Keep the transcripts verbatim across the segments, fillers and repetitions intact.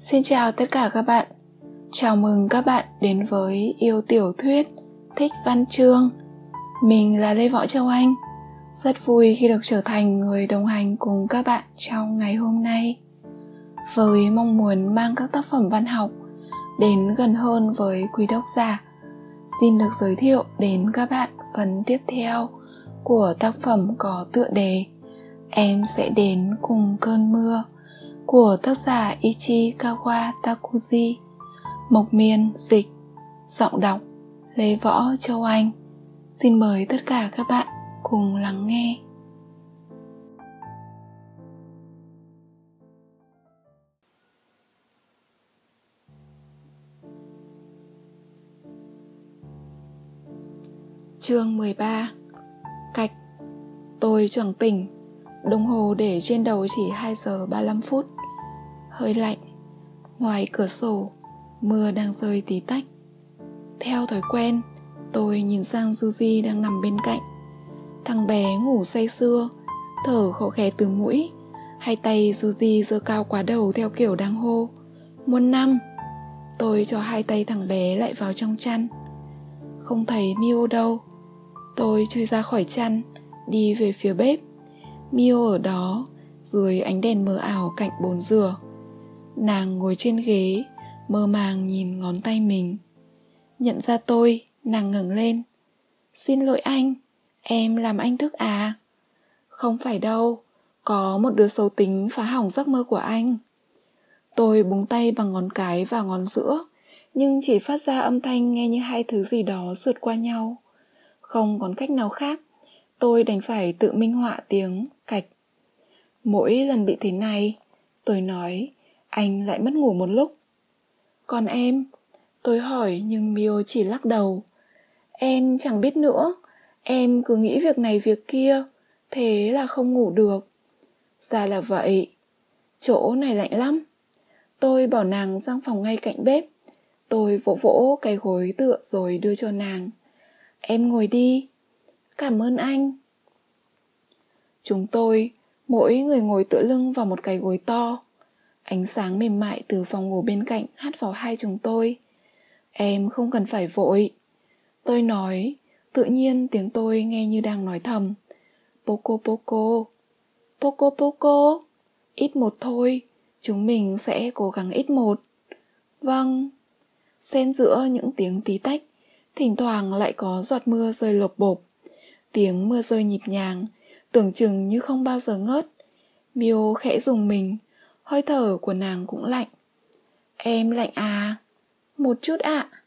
Xin chào tất cả các bạn. Chào mừng các bạn đến với Yêu Tiểu Thuyết, Thích Văn Chương. Mình là Lê Võ Châu Anh. Rất vui khi được trở thành người đồng hành cùng các bạn trong ngày hôm nay, với mong muốn mang các tác phẩm văn học đến gần hơn với quý độc giả. Xin được giới thiệu đến các bạn phần tiếp theo của tác phẩm có tựa đề Em Sẽ Đến Cùng Cơn Mưa của tác giả Ichikawa Takuji, Mộc Miên dịch, giọng đọc Lê Võ Châu Anh. Xin mời tất cả các bạn cùng lắng nghe. Chương mười ba. Cạch. Tôi choàng tỉnh. Đồng hồ để trên đầu chỉ hai giờ ba mươi lăm phút. Hơi lạnh. Ngoài cửa sổ, mưa đang rơi tí tách. Theo thói quen, tôi nhìn sang Suzy đang nằm bên cạnh. Thằng bé ngủ say sưa, thở khò khè từ mũi. Hai tay Suzy giơ cao quá đầu theo kiểu đang hô "Muôn năm". Tôi cho hai tay thằng bé lại vào trong chăn. Không thấy Mio đâu. Tôi chui ra khỏi chăn, đi về phía bếp. Mio ở đó, dưới ánh đèn mờ ảo cạnh bồn rửa. Nàng ngồi trên ghế, mơ màng nhìn ngón tay mình. Nhận ra tôi, nàng ngẩng lên. "Xin lỗi anh, em làm anh thức à?" "Không phải đâu, có một đứa xấu tính phá hỏng giấc mơ của anh." Tôi búng tay bằng ngón cái vào ngón giữa, nhưng chỉ phát ra âm thanh nghe như hai thứ gì đó sượt qua nhau. Không còn cách nào khác, tôi đành phải tự minh họa tiếng cạch. "Mỗi lần bị thế này", tôi nói, "anh lại mất ngủ một lúc." "Còn em?" tôi hỏi, nhưng Mio chỉ lắc đầu. "Em chẳng biết nữa, em cứ nghĩ việc này việc kia, thế là không ngủ được." "Ra là vậy, chỗ này lạnh lắm." Tôi bảo nàng sang phòng ngay cạnh bếp. Tôi vỗ vỗ cái gối tựa rồi đưa cho nàng. "Em ngồi đi." "Cảm ơn anh." Chúng tôi, mỗi người ngồi tựa lưng vào một cái gối to. Ánh sáng mềm mại từ phòng ngủ bên cạnh hắt vào hai chúng tôi. "Em không cần phải vội", tôi nói, tự nhiên tiếng tôi nghe như đang nói thầm. "Poco poco, poco poco, ít một thôi, chúng mình sẽ cố gắng ít một." "Vâng." Xen giữa những tiếng tí tách, thỉnh thoảng lại có giọt mưa rơi lộp bộp. Tiếng mưa rơi nhịp nhàng, tưởng chừng như không bao giờ ngớt. Mio khẽ rùng mình, hơi thở của nàng cũng lạnh. "Em lạnh à?" "Một chút ạ." À.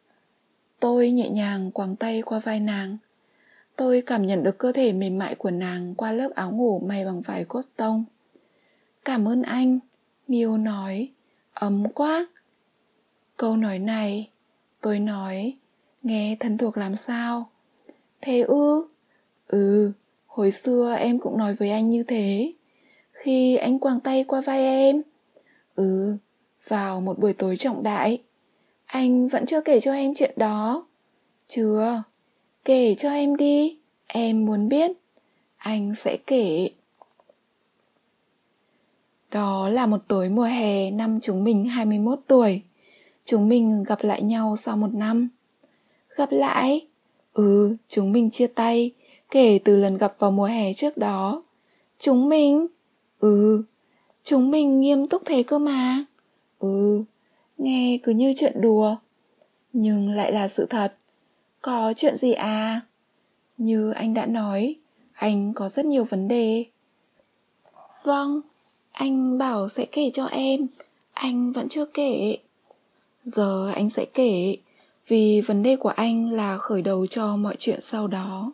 Tôi nhẹ nhàng quàng tay qua vai nàng. Tôi cảm nhận được cơ thể mềm mại của nàng qua lớp áo ngủ may bằng vải cốt tông. "Cảm ơn anh", Mio nói, "ấm quá." Câu nói này, tôi nói, nghe thân thuộc làm sao. "Thế ư?" "Ừ, hồi xưa em cũng nói với anh như thế, khi anh quàng tay qua vai em." "Ừ, vào một buổi tối trọng đại." "Anh vẫn chưa kể cho em chuyện đó." "Chưa." "Kể cho em đi, em muốn biết." "Anh sẽ kể." Đó là một tối mùa hè năm chúng mình hai mươi mốt tuổi. Chúng mình gặp lại nhau sau một năm. "Gặp lại?" "Ừ, chúng mình chia tay kể từ lần gặp vào mùa hè trước đó." "Chúng mình?" "Ừ." "Chúng mình nghiêm túc thế cơ mà." "Ừ." Nghe cứ như chuyện đùa, nhưng lại là sự thật. "Có chuyện gì à?" "Như anh đã nói, anh có rất nhiều vấn đề." "Vâng, anh bảo sẽ kể cho em, anh vẫn chưa kể." "Giờ anh sẽ kể, vì vấn đề của anh là khởi đầu cho mọi chuyện sau đó."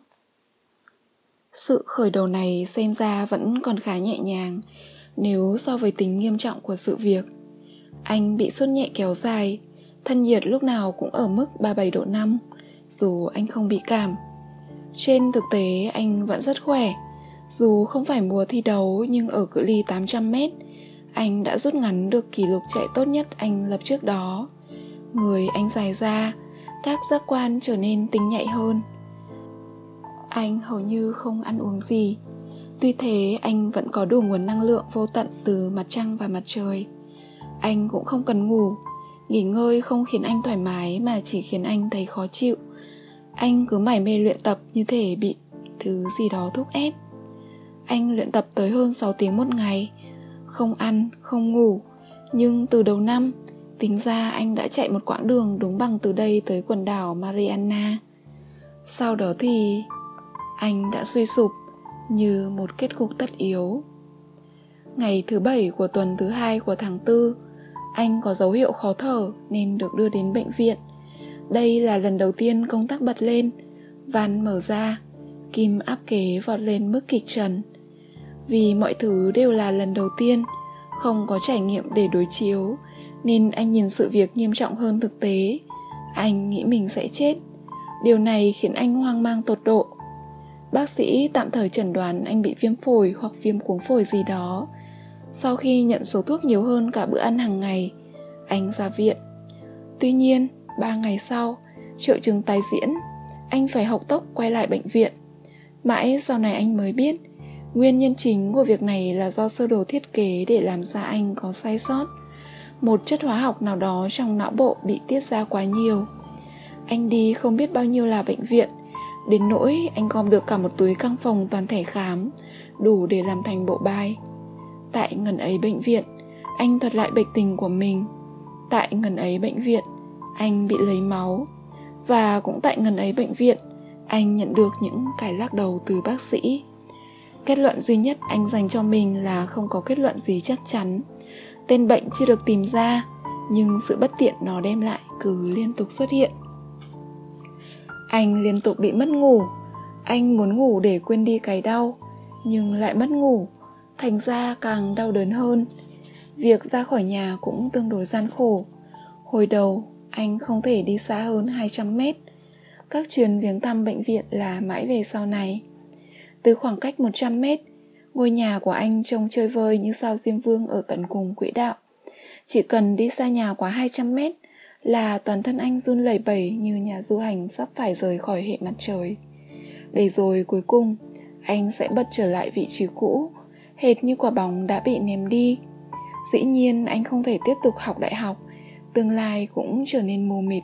Sự khởi đầu này xem ra vẫn còn khá nhẹ nhàng nếu so với tính nghiêm trọng của sự việc. Anh bị sốt nhẹ kéo dài, thân nhiệt lúc nào cũng ở mức ba mươi bảy độ năm, dù anh không bị cảm. Trên thực tế anh vẫn rất khỏe, dù không phải mùa thi đấu nhưng ở cự ly tám trăm mét, anh đã rút ngắn được kỷ lục chạy tốt nhất anh lập trước đó. Người anh dài ra, các giác quan trở nên tinh nhạy hơn. Anh hầu như không ăn uống gì, tuy thế anh vẫn có đủ nguồn năng lượng vô tận từ mặt trăng và mặt trời. Anh cũng không cần ngủ. Nghỉ ngơi không khiến anh thoải mái mà chỉ khiến anh thấy khó chịu. Anh cứ mải mê luyện tập như thể bị thứ gì đó thúc ép. Anh luyện tập tới hơn sáu tiếng một ngày, không ăn, không ngủ. Nhưng từ đầu năm, tính ra anh đã chạy một quãng đường đúng bằng từ đây tới quần đảo Mariana. Sau đó thì anh đã suy sụp như một kết cục tất yếu. Ngày thứ bảy của tuần thứ hai của tháng tư, anh có dấu hiệu khó thở nên được đưa đến bệnh viện. Đây là lần đầu tiên công tắc bật lên, van mở ra, kim áp kế vọt lên mức kịch trần. Vì mọi thứ đều là lần đầu tiên, không có trải nghiệm để đối chiếu, nên anh nhìn sự việc nghiêm trọng hơn thực tế. Anh nghĩ mình sẽ chết. Điều này khiến anh hoang mang tột độ. Bác sĩ tạm thời chẩn đoán anh bị viêm phổi hoặc viêm cuống phổi gì đó. Sau khi nhận số thuốc nhiều hơn cả bữa ăn hàng ngày, anh ra viện. Tuy nhiên, ba ngày sau, triệu chứng tái diễn. Anh phải hộc tốc quay lại bệnh viện. Mãi sau này anh mới biết, nguyên nhân chính của việc này là do sơ đồ thiết kế để làm da anh có sai sót. Một chất hóa học nào đó trong não bộ bị tiết ra quá nhiều. Anh đi không biết bao nhiêu là bệnh viện, đến nỗi anh gom được cả một túi căng phòng toàn thẻ khám, đủ để làm thành bộ bài. Tại ngần ấy bệnh viện, anh thuật lại bệnh tình của mình. Tại ngần ấy bệnh viện, anh bị lấy máu. Và cũng tại ngần ấy bệnh viện, anh nhận được những cái lắc đầu từ bác sĩ. Kết luận duy nhất anh dành cho mình là không có kết luận gì chắc chắn. Tên bệnh chưa được tìm ra, nhưng sự bất tiện nó đem lại cứ liên tục xuất hiện. Anh liên tục bị mất ngủ. Anh muốn ngủ để quên đi cái đau, nhưng lại mất ngủ, thành ra càng đau đớn hơn. Việc ra khỏi nhà cũng tương đối gian khổ. Hồi đầu, anh không thể đi xa hơn hai trăm mét. Các chuyến viếng thăm bệnh viện là mãi về sau này. Từ khoảng cách một trăm mét, ngôi nhà của anh trông chơi vơi như sao Diêm Vương ở tận cùng quỹ đạo. Chỉ cần đi xa nhà quá hai trăm mét là toàn thân anh run lẩy bẩy như nhà du hành sắp phải rời khỏi hệ mặt trời. Để rồi cuối cùng, anh sẽ bật trở lại vị trí cũ, hệt như quả bóng đã bị ném đi. Dĩ nhiên anh không thể tiếp tục học đại học, tương lai cũng trở nên mù mịt.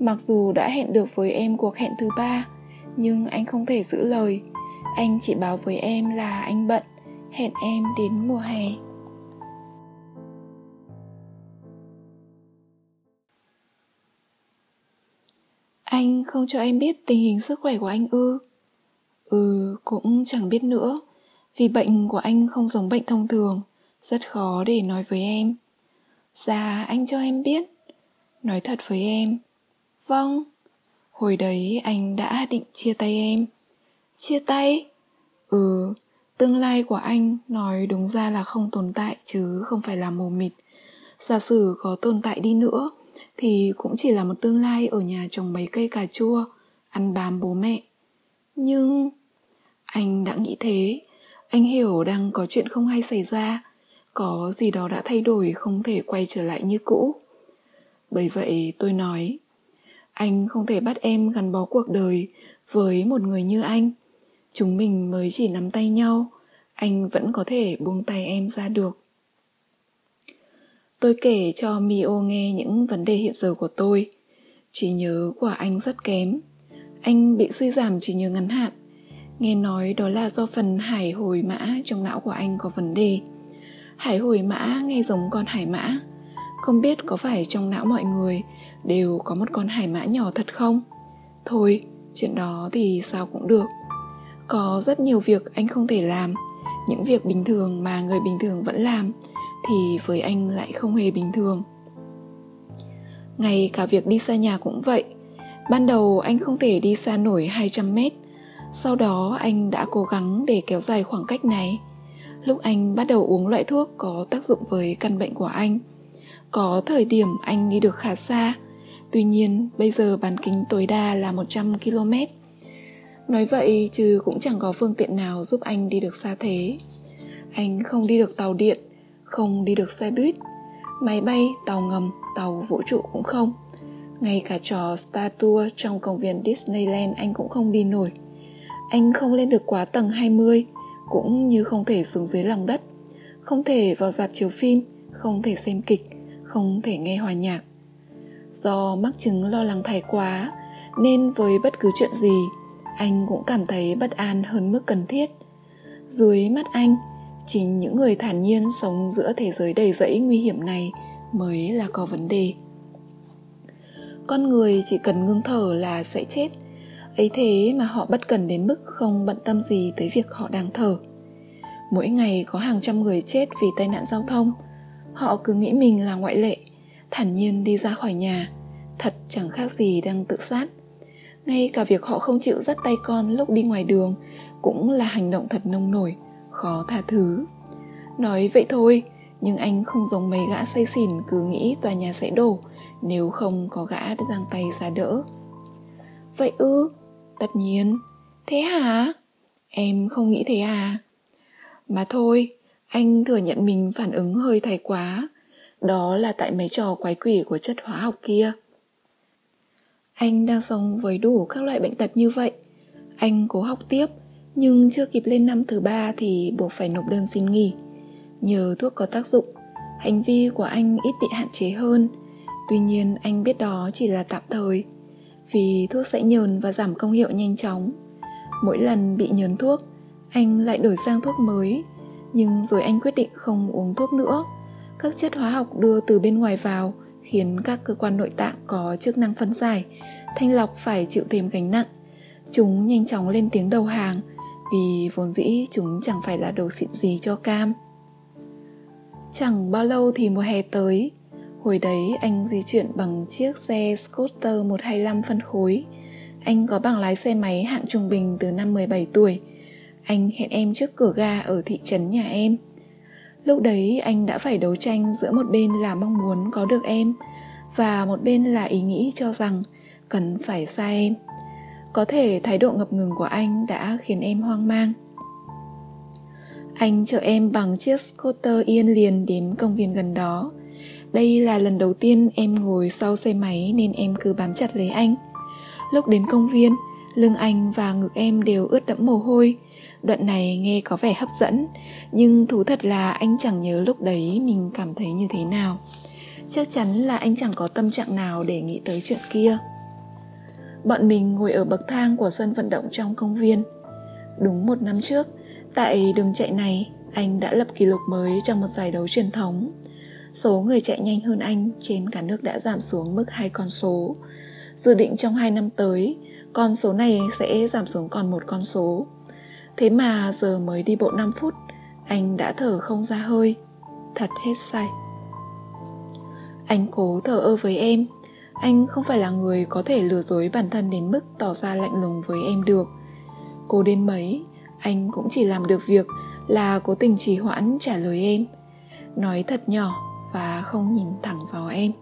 Mặc dù đã hẹn được với em cuộc hẹn thứ ba, nhưng anh không thể giữ lời. Anh chỉ báo với em là anh bận, hẹn em đến mùa hè. Anh không cho em biết tình hình sức khỏe của anh ư? Ừ, cũng chẳng biết nữa. Vì bệnh của anh không giống bệnh thông thường, rất khó để nói với em. Dạ, anh cho em biết. Nói thật với em. Vâng. Hồi đấy anh đã định chia tay em. Chia tay? Ừ, tương lai của anh nói đúng ra là không tồn tại chứ không phải là mù mịt. Giả sử có tồn tại đi nữa thì cũng chỉ là một tương lai ở nhà trồng mấy cây cà chua, ăn bám bố mẹ. Nhưng anh đã nghĩ thế. Anh hiểu đang có chuyện không hay xảy ra, có gì đó đã thay đổi không thể quay trở lại như cũ. Bởi vậy tôi nói, anh không thể bắt em gắn bó cuộc đời với một người như anh. Chúng mình mới chỉ nắm tay nhau, anh vẫn có thể buông tay em ra được. Tôi kể cho Mio nghe những vấn đề hiện giờ của tôi. Trí nhớ của anh rất kém. Anh bị suy giảm trí nhớ ngắn hạn. Nghe nói đó là do phần hải hồi mã trong não của anh có vấn đề. Hải hồi mã nghe giống con hải mã. Không biết có phải trong não mọi người đều có một con hải mã nhỏ thật không? Thôi, chuyện đó thì sao cũng được. Có rất nhiều việc anh không thể làm. Những việc bình thường mà người bình thường vẫn làm thì với anh lại không hề bình thường. Ngay cả việc đi xa nhà cũng vậy. Ban đầu anh không thể đi xa nổi hai trăm mét. Sau đó anh đã cố gắng để kéo dài khoảng cách này. Lúc anh bắt đầu uống loại thuốc có tác dụng với căn bệnh của anh, có thời điểm anh đi được khá xa. Tuy nhiên bây giờ bán kính tối đa là một trăm ki lô mét. Nói vậy chứ cũng chẳng có phương tiện nào giúp anh đi được xa thế. Anh không đi được tàu điện, không đi được xe buýt, máy bay, tàu ngầm, tàu vũ trụ cũng không. Ngay cả trò Star Tour trong công viên Disneyland anh cũng không đi nổi. Anh không lên được quá tầng hai mươi, cũng như không thể xuống dưới lòng đất, không thể vào rạp chiếu phim, không thể xem kịch, không thể nghe hòa nhạc. Do mắc chứng lo lắng thái quá, nên với bất cứ chuyện gì, anh cũng cảm thấy bất an hơn mức cần thiết. Dưới mắt anh, chính những người thản nhiên sống giữa thế giới đầy rẫy nguy hiểm này mới là có vấn đề. Con người chỉ cần ngưng thở là sẽ chết, ấy thế mà họ bất cần đến mức không bận tâm gì tới việc họ đang thở. Mỗi ngày có hàng trăm người chết vì tai nạn giao thông, họ cứ nghĩ mình là ngoại lệ, thản nhiên đi ra khỏi nhà, thật chẳng khác gì đang tự sát. Ngay cả việc họ không chịu dắt tay con lúc đi ngoài đường cũng là hành động thật nông nổi, khó tha thứ. Nói vậy thôi, nhưng anh không giống mấy gã say xỉn cứ nghĩ tòa nhà sẽ đổ nếu không có gã giang tay ra đỡ. Vậy ư? Tất nhiên. Thế hả? Em không nghĩ thế à? Mà thôi, anh thừa nhận mình phản ứng hơi thái quá. Đó là tại mấy trò quái quỷ của chất hóa học kia. Anh đang sống với đủ các loại bệnh tật như vậy. Anh cố học tiếp, nhưng chưa kịp lên năm thứ ba thì buộc phải nộp đơn xin nghỉ. Nhờ thuốc có tác dụng, hành vi của anh ít bị hạn chế hơn. Tuy nhiên anh biết đó chỉ là tạm thời, vì thuốc sẽ nhờn và giảm công hiệu nhanh chóng. Mỗi lần bị nhờn thuốc, anh lại đổi sang thuốc mới. Nhưng rồi anh quyết định không uống thuốc nữa. Các chất hóa học đưa từ bên ngoài vào khiến các cơ quan nội tạng có chức năng phân giải, thanh lọc phải chịu thêm gánh nặng. Chúng nhanh chóng lên tiếng đầu hàng, vì vốn dĩ chúng chẳng phải là đồ xịn gì cho cam. Chẳng bao lâu thì mùa hè tới. Hồi đấy anh di chuyển bằng chiếc xe scooter một hai lăm phân khối. Anh có bằng lái xe máy hạng trung bình từ năm mười bảy tuổi. Anh hẹn em trước cửa ga ở thị trấn nhà em. Lúc đấy anh đã phải đấu tranh giữa một bên là mong muốn có được em, và một bên là ý nghĩ cho rằng cần phải xa em. Có thể thái độ ngập ngừng của anh đã khiến em hoang mang. Anh chở em bằng chiếc scooter yên liền đến công viên gần đó. Đây là lần đầu tiên em ngồi sau xe máy nên em cứ bám chặt lấy anh. Lúc đến công viên, lưng anh và ngực em đều ướt đẫm mồ hôi. Đoạn này nghe có vẻ hấp dẫn, nhưng thú thật là anh chẳng nhớ lúc đấy mình cảm thấy như thế nào. Chắc chắn là anh chẳng có tâm trạng nào để nghĩ tới chuyện kia. Bọn mình ngồi ở bậc thang của sân vận động trong công viên. Đúng một năm trước, tại đường chạy này, anh đã lập kỷ lục mới trong một giải đấu truyền thống. Số người chạy nhanh hơn anh trên cả nước đã giảm xuống mức hai con số. Dự định trong hai năm tới, con số này sẽ giảm xuống còn một con số. Thế mà giờ mới đi bộ năm phút, anh đã thở không ra hơi. Thật hết say. Anh cố thờ ơ với em. Anh không phải là người có thể lừa dối bản thân đến mức tỏ ra lạnh lùng với em được. Cố đến mấy, anh cũng chỉ làm được việc là cố tình trì hoãn trả lời em, nói thật nhỏ và không nhìn thẳng vào em.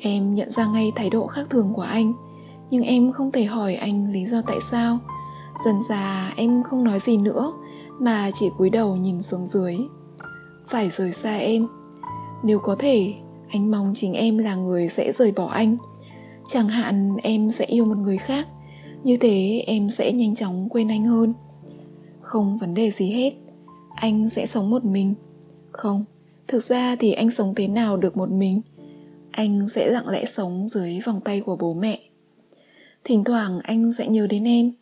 Em nhận ra ngay thái độ khác thường của anh, nhưng em không thể hỏi anh lý do tại sao. Dần dà em không nói gì nữa, mà chỉ cúi đầu nhìn xuống dưới. Phải rời xa em. Nếu có thể, anh mong chính em là người sẽ rời bỏ anh. Chẳng hạn em sẽ yêu một người khác. Như thế em sẽ nhanh chóng quên anh hơn. Không vấn đề gì hết. Anh sẽ sống một mình. Không, thực ra thì anh sống thế nào được một mình. Anh sẽ lặng lẽ sống dưới vòng tay của bố mẹ. Thỉnh thoảng anh sẽ nhớ đến em,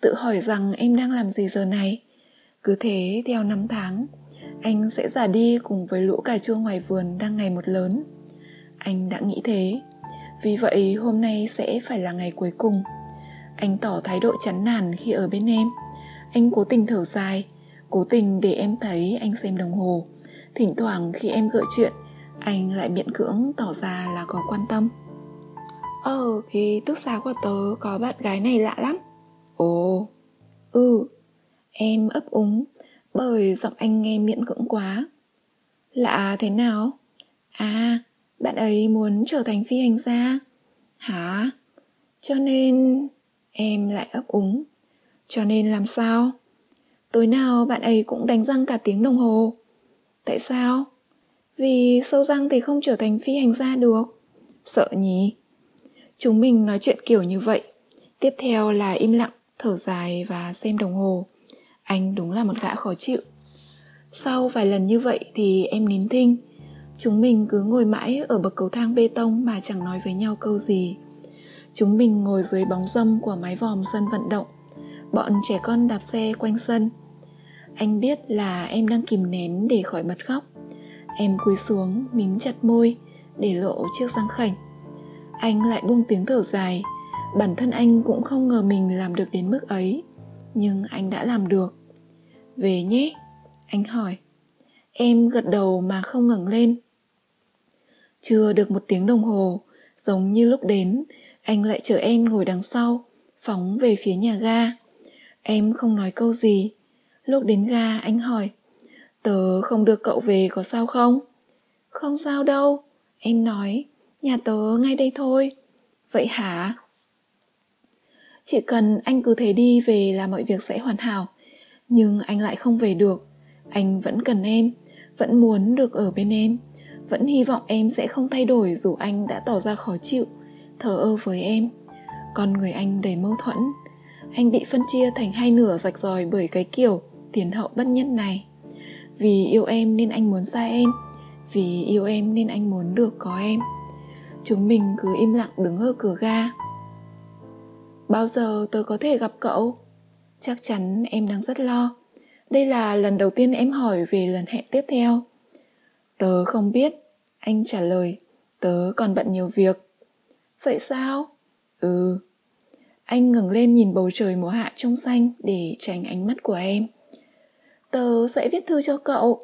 tự hỏi rằng em đang làm gì giờ này. Cứ thế theo năm tháng, anh sẽ già đi cùng với lũ cà chua ngoài vườn đang ngày một lớn. Anh đã nghĩ thế, vì vậy hôm nay sẽ phải là ngày cuối cùng. Anh tỏ thái độ chán nản khi ở bên em. Anh cố tình thở dài, cố tình để em thấy anh xem đồng hồ. Thỉnh thoảng khi em gợi chuyện, anh lại miễn cưỡng tỏ ra là có quan tâm. Ờ, ký túc xá của tớ có bạn gái này lạ lắm. Ồ, ừ, em ấp úng bởi giọng anh nghe miễn cưỡng quá. Lạ thế nào? À, bạn ấy muốn trở thành phi hành gia. Hả? Cho nên... Em lại ấp úng. Cho nên làm sao? Tối nào bạn ấy cũng đánh răng cả tiếng đồng hồ. Tại sao? Vì sâu răng thì không trở thành phi hành gia được. Sợ nhỉ? Chúng mình nói chuyện kiểu như vậy. Tiếp theo là im lặng, thở dài và xem đồng hồ. Anh đúng là một gã khó chịu. Sau vài lần như vậy thì em nín thinh. Chúng mình cứ ngồi mãi ở bậc cầu thang bê tông mà chẳng nói với nhau câu gì. Chúng mình ngồi dưới bóng râm của mái vòm sân vận động. Bọn trẻ con đạp xe quanh sân. Anh biết là em đang kìm nén để khỏi bật khóc. Em cúi xuống, mím chặt môi để lộ chiếc răng khểnh. Anh lại buông tiếng thở dài. Bản thân anh cũng không ngờ mình làm được đến mức ấy, nhưng anh đã làm được. Về nhé, anh hỏi. Em gật đầu mà không ngẩng lên. Chưa được một tiếng đồng hồ, giống như lúc đến, anh lại chở em ngồi đằng sau, phóng về phía nhà ga. Em không nói câu gì. Lúc đến ga anh hỏi, tớ không đưa cậu về có sao không? Không sao đâu, em nói, nhà tớ ngay đây thôi. Vậy hả? Chỉ cần anh cứ thế đi về là mọi việc sẽ hoàn hảo. Nhưng anh lại không về được. Anh vẫn cần em, vẫn muốn được ở bên em, vẫn hy vọng em sẽ không thay đổi dù anh đã tỏ ra khó chịu, thờ ơ với em. Con người anh đầy mâu thuẫn. Anh bị phân chia thành hai nửa rạch ròi bởi cái kiểu tiền hậu bất nhất này. Vì yêu em nên anh muốn xa em, vì yêu em nên anh muốn được có em. Chúng mình cứ im lặng đứng ở cửa ga. Bao giờ tớ có thể gặp cậu? Chắc chắn em đang rất lo. Đây là lần đầu tiên em hỏi về lần hẹn tiếp theo. Tớ không biết, anh trả lời. Tớ còn bận nhiều việc. Vậy sao? Ừ. Anh ngẩng lên nhìn bầu trời mùa hạ trong xanh để tránh ánh mắt của em. Tớ sẽ viết thư cho cậu.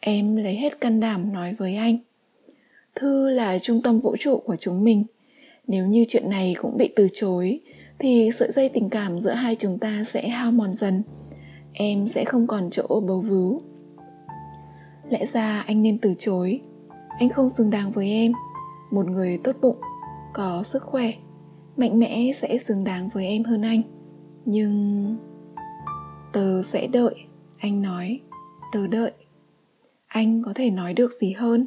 Em lấy hết can đảm nói với anh. Thư là trung tâm vũ trụ của chúng mình. Nếu như chuyện này cũng bị từ chối, thì sợi dây tình cảm giữa hai chúng ta sẽ hao mòn dần. Em sẽ không còn chỗ bấu víu. Lẽ ra anh nên từ chối. Anh không xứng đáng với em. Một người tốt bụng, có sức khỏe, mạnh mẽ sẽ xứng đáng với em hơn anh. Nhưng... tớ sẽ đợi, anh nói. Tớ đợi. Anh có thể nói được gì hơn?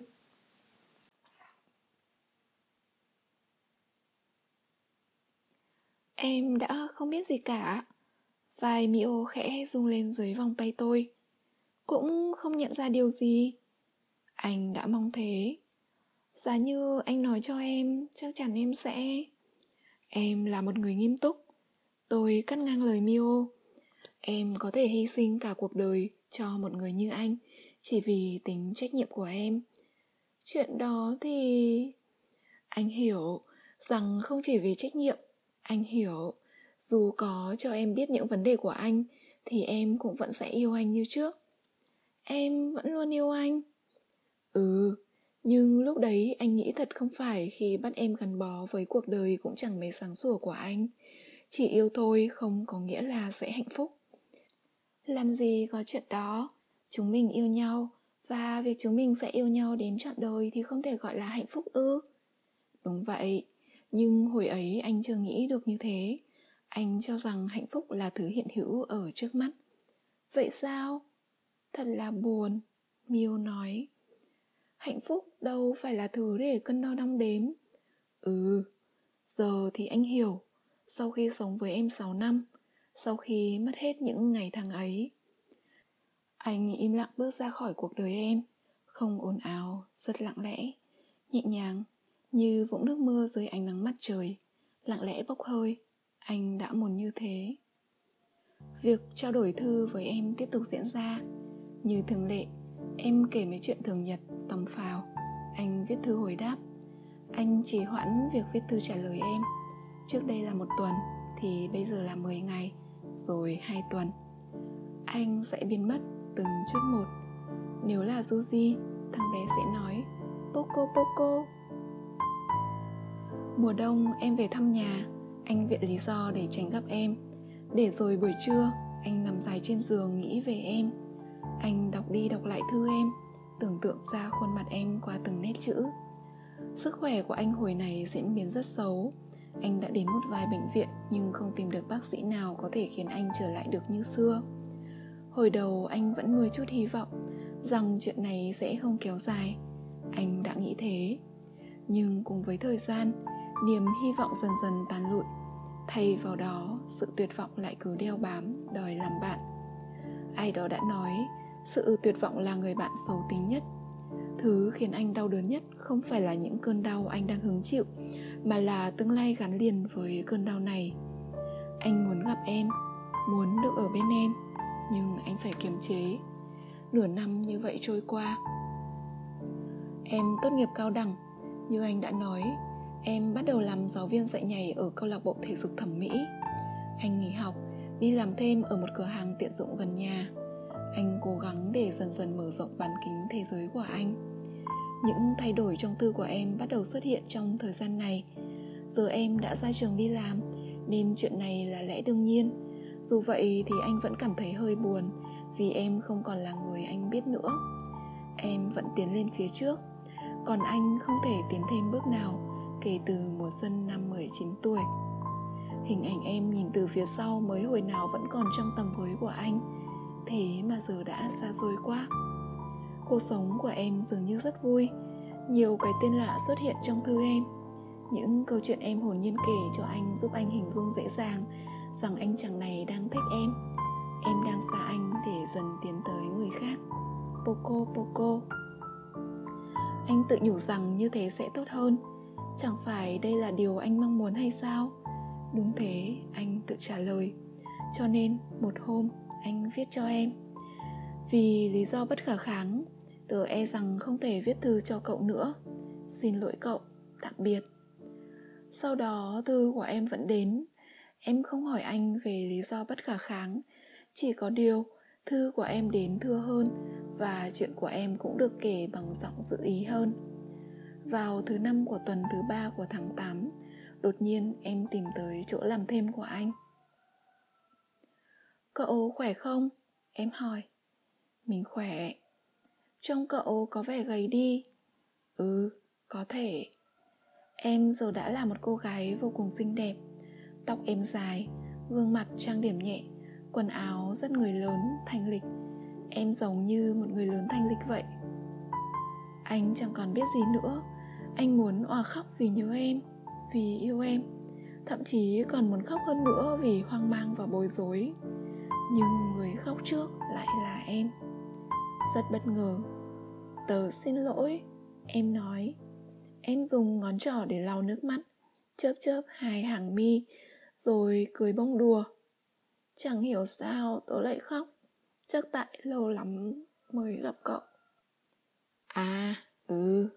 Em đã không biết gì cả. Vai Mio khẽ rung lên dưới vòng tay tôi. Cũng không nhận ra điều gì. Anh đã mong thế. Giá như anh nói cho em, chắc chắn em sẽ... Em là một người nghiêm túc. Tôi cắt ngang lời Mio. Em có thể hy sinh cả cuộc đời cho một người như anh, chỉ vì tính trách nhiệm của em. Chuyện đó thì... Anh hiểu rằng không chỉ vì trách nhiệm. Anh hiểu, dù có cho em biết những vấn đề của anh, thì em cũng vẫn sẽ yêu anh như trước. Em vẫn luôn yêu anh. Ừ, nhưng lúc đấy anh nghĩ thật không phải khi bắt em gắn bó với cuộc đời cũng chẳng mấy sáng sủa của anh. Chỉ yêu thôi không có nghĩa là sẽ hạnh phúc. Làm gì có chuyện đó, chúng mình yêu nhau, và việc chúng mình sẽ yêu nhau đến trọn đời thì không thể gọi là hạnh phúc ư? Đúng vậy. Nhưng hồi ấy anh chưa nghĩ được như thế. Anh cho rằng hạnh phúc là thứ hiện hữu ở trước mắt. Vậy sao? Thật là buồn, Miêu nói. Hạnh phúc đâu phải là thứ để cân đo đong đếm. Ừ, giờ thì anh hiểu. Sau khi sống với em sáu năm, sau khi mất hết những ngày tháng ấy. Anh im lặng bước ra khỏi cuộc đời em. Không ồn ào, rất lặng lẽ, nhẹ nhàng, như vũng nước mưa dưới ánh nắng mặt trời, lặng lẽ bốc hơi. Anh đã muốn như thế. Việc trao đổi thư với em tiếp tục diễn ra. Như thường lệ, em kể mấy chuyện thường nhật, tầm phào. Anh viết thư hồi đáp. Anh trì hoãn việc viết thư trả lời em. Trước đây là một tuần, thì bây giờ là mười ngày, rồi hai tuần. Anh sẽ biến mất từng chút một. Nếu là Suzy, thằng bé sẽ nói Poco Poco. Mùa đông em về thăm nhà, anh viện lý do để tránh gặp em. Để rồi buổi trưa, anh nằm dài trên giường nghĩ về em. Anh đọc đi đọc lại thư em, tưởng tượng ra khuôn mặt em qua từng nét chữ. Sức khỏe của anh hồi này diễn biến rất xấu. Anh đã đến một vài bệnh viện nhưng không tìm được bác sĩ nào có thể khiến anh trở lại được như xưa. Hồi đầu anh vẫn nuôi chút hy vọng rằng chuyện này sẽ không kéo dài. Anh đã nghĩ thế. Nhưng cùng với thời gian, niềm hy vọng dần dần tan lụi. Thay vào đó, sự tuyệt vọng lại cứ đeo bám, đòi làm bạn. Ai đó đã nói, sự tuyệt vọng là người bạn xấu tính nhất. Thứ khiến anh đau đớn nhất không phải là những cơn đau anh đang hứng chịu, mà là tương lai gắn liền với cơn đau này. Anh muốn gặp em, muốn được ở bên em, nhưng anh phải kiềm chế. Nửa năm như vậy trôi qua. Em tốt nghiệp cao đẳng. Như anh đã nói, em bắt đầu làm giáo viên dạy nhảy ở câu lạc bộ thể dục thẩm mỹ. Anh nghỉ học, đi làm thêm ở một cửa hàng tiện dụng gần nhà. Anh cố gắng để dần dần mở rộng bán kính thế giới của anh. Những thay đổi trong tư của em bắt đầu xuất hiện trong thời gian này. Giờ em đã ra trường đi làm, nên chuyện này là lẽ đương nhiên. Dù vậy thì anh vẫn cảm thấy hơi buồn, vì em không còn là người anh biết nữa. Em vẫn tiến lên phía trước, còn anh không thể tiến thêm bước nào kể từ mùa xuân năm mười chín tuổi. Hình ảnh em nhìn từ phía sau mới hồi nào vẫn còn trong tầm với của anh, thế mà giờ đã xa xôi quá. Cuộc sống của em dường như rất vui. Nhiều cái tên lạ xuất hiện trong thư em. Những câu chuyện em hồn nhiên kể cho anh giúp anh hình dung dễ dàng rằng anh chàng này đang thích em. Em đang xa anh để dần tiến tới người khác. Poco Poco. Anh tự nhủ rằng như thế sẽ tốt hơn. Chẳng phải đây là điều anh mong muốn hay sao? Đúng thế, anh tự trả lời. Cho nên một hôm anh viết cho em. Vì lý do bất khả kháng, tớ e rằng không thể viết thư cho cậu nữa. Xin lỗi cậu, tạm biệt. Sau đó thư của em vẫn đến. Em không hỏi anh về lý do bất khả kháng. Chỉ có điều thư của em đến thưa hơn, và chuyện của em cũng được kể bằng giọng dự ý hơn. Vào thứ năm của tuần thứ ba của tháng tám, đột nhiên em tìm tới chỗ làm thêm của anh. Cậu khỏe không? Em hỏi. Mình khỏe. Trông cậu có vẻ gầy đi. Ừ, có thể. Em giờ đã là một cô gái vô cùng xinh đẹp. Tóc em dài, gương mặt trang điểm nhẹ, quần áo rất người lớn, thanh lịch. Em giống như một người lớn thanh lịch vậy. Anh chẳng còn biết gì nữa. Anh muốn òa khóc vì nhớ em, vì yêu em. Thậm chí còn muốn khóc hơn nữa vì hoang mang và bối rối. Nhưng người khóc trước lại là em. Rất bất ngờ. Tớ xin lỗi, em nói. Em dùng ngón trỏ để lau nước mắt, chớp chớp hai hàng mi, rồi cười bông đùa. Chẳng hiểu sao tớ lại khóc. Chắc tại lâu lắm mới gặp cậu. À, ừ.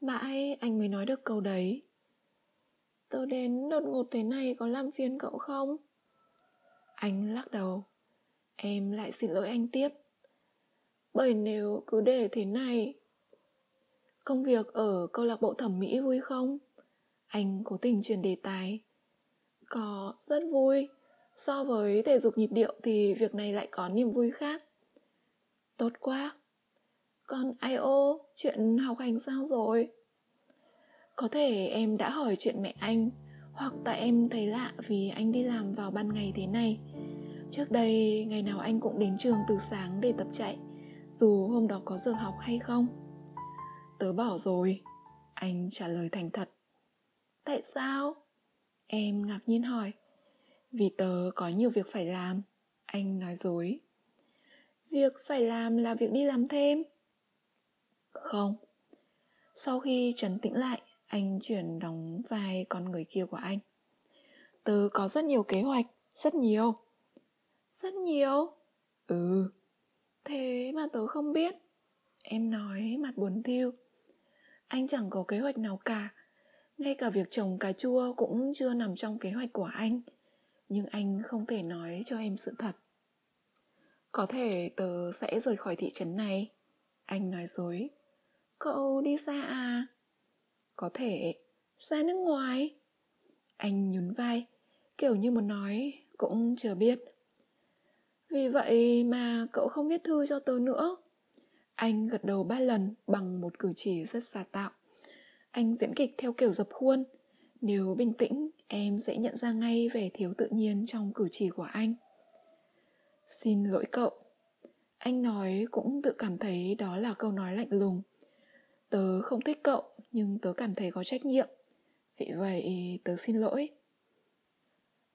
Mãi anh mới nói được câu đấy. Tớ đến đột ngột thế này có làm phiền cậu không? Anh lắc đầu. Em lại xin lỗi anh tiếp. Bởi nếu cứ để thế này. Công việc ở câu lạc bộ thẩm mỹ vui không? Anh cố tình chuyển đề tài. Có, rất vui. So với thể dục nhịp điệu thì việc này lại có niềm vui khác. Tốt quá. Còn i o, chuyện học hành sao rồi? Có thể em đã hỏi chuyện mẹ anh, hoặc tại em thấy lạ vì anh đi làm vào ban ngày thế này. Trước đây ngày nào anh cũng đến trường từ sáng để tập chạy, dù hôm đó có giờ học hay không. Tớ bỏ rồi, anh trả lời thành thật. Tại sao? Em ngạc nhiên hỏi. Vì tớ có nhiều việc phải làm, anh nói dối. Việc phải làm là việc đi làm thêm. Không. Sau khi trấn tĩnh lại, anh chuyển đóng vai con người kia của anh. Tớ có rất nhiều kế hoạch, rất nhiều. Rất nhiều? Ừ. Thế mà tớ không biết. Em nói mặt buồn thiu. Anh chẳng có kế hoạch nào cả. Ngay cả việc trồng cà chua cũng chưa nằm trong kế hoạch của anh. Nhưng anh không thể nói cho em sự thật. Có thể tớ sẽ rời khỏi thị trấn này. Anh nói dối. Cậu đi xa à? Có thể. Ra nước ngoài? Anh nhún vai, kiểu như muốn nói cũng chưa biết. Vì vậy mà cậu không viết thư cho tớ nữa. Anh gật đầu ba lần bằng một cử chỉ rất giả tạo. Anh diễn kịch theo kiểu dập khuôn. Nếu bình tĩnh, em sẽ nhận ra ngay vẻ thiếu tự nhiên trong cử chỉ của anh. Xin lỗi cậu. Anh nói cũng tự cảm thấy đó là câu nói lạnh lùng. Tớ không thích cậu, nhưng tớ cảm thấy có trách nhiệm. Vì vậy tớ xin lỗi.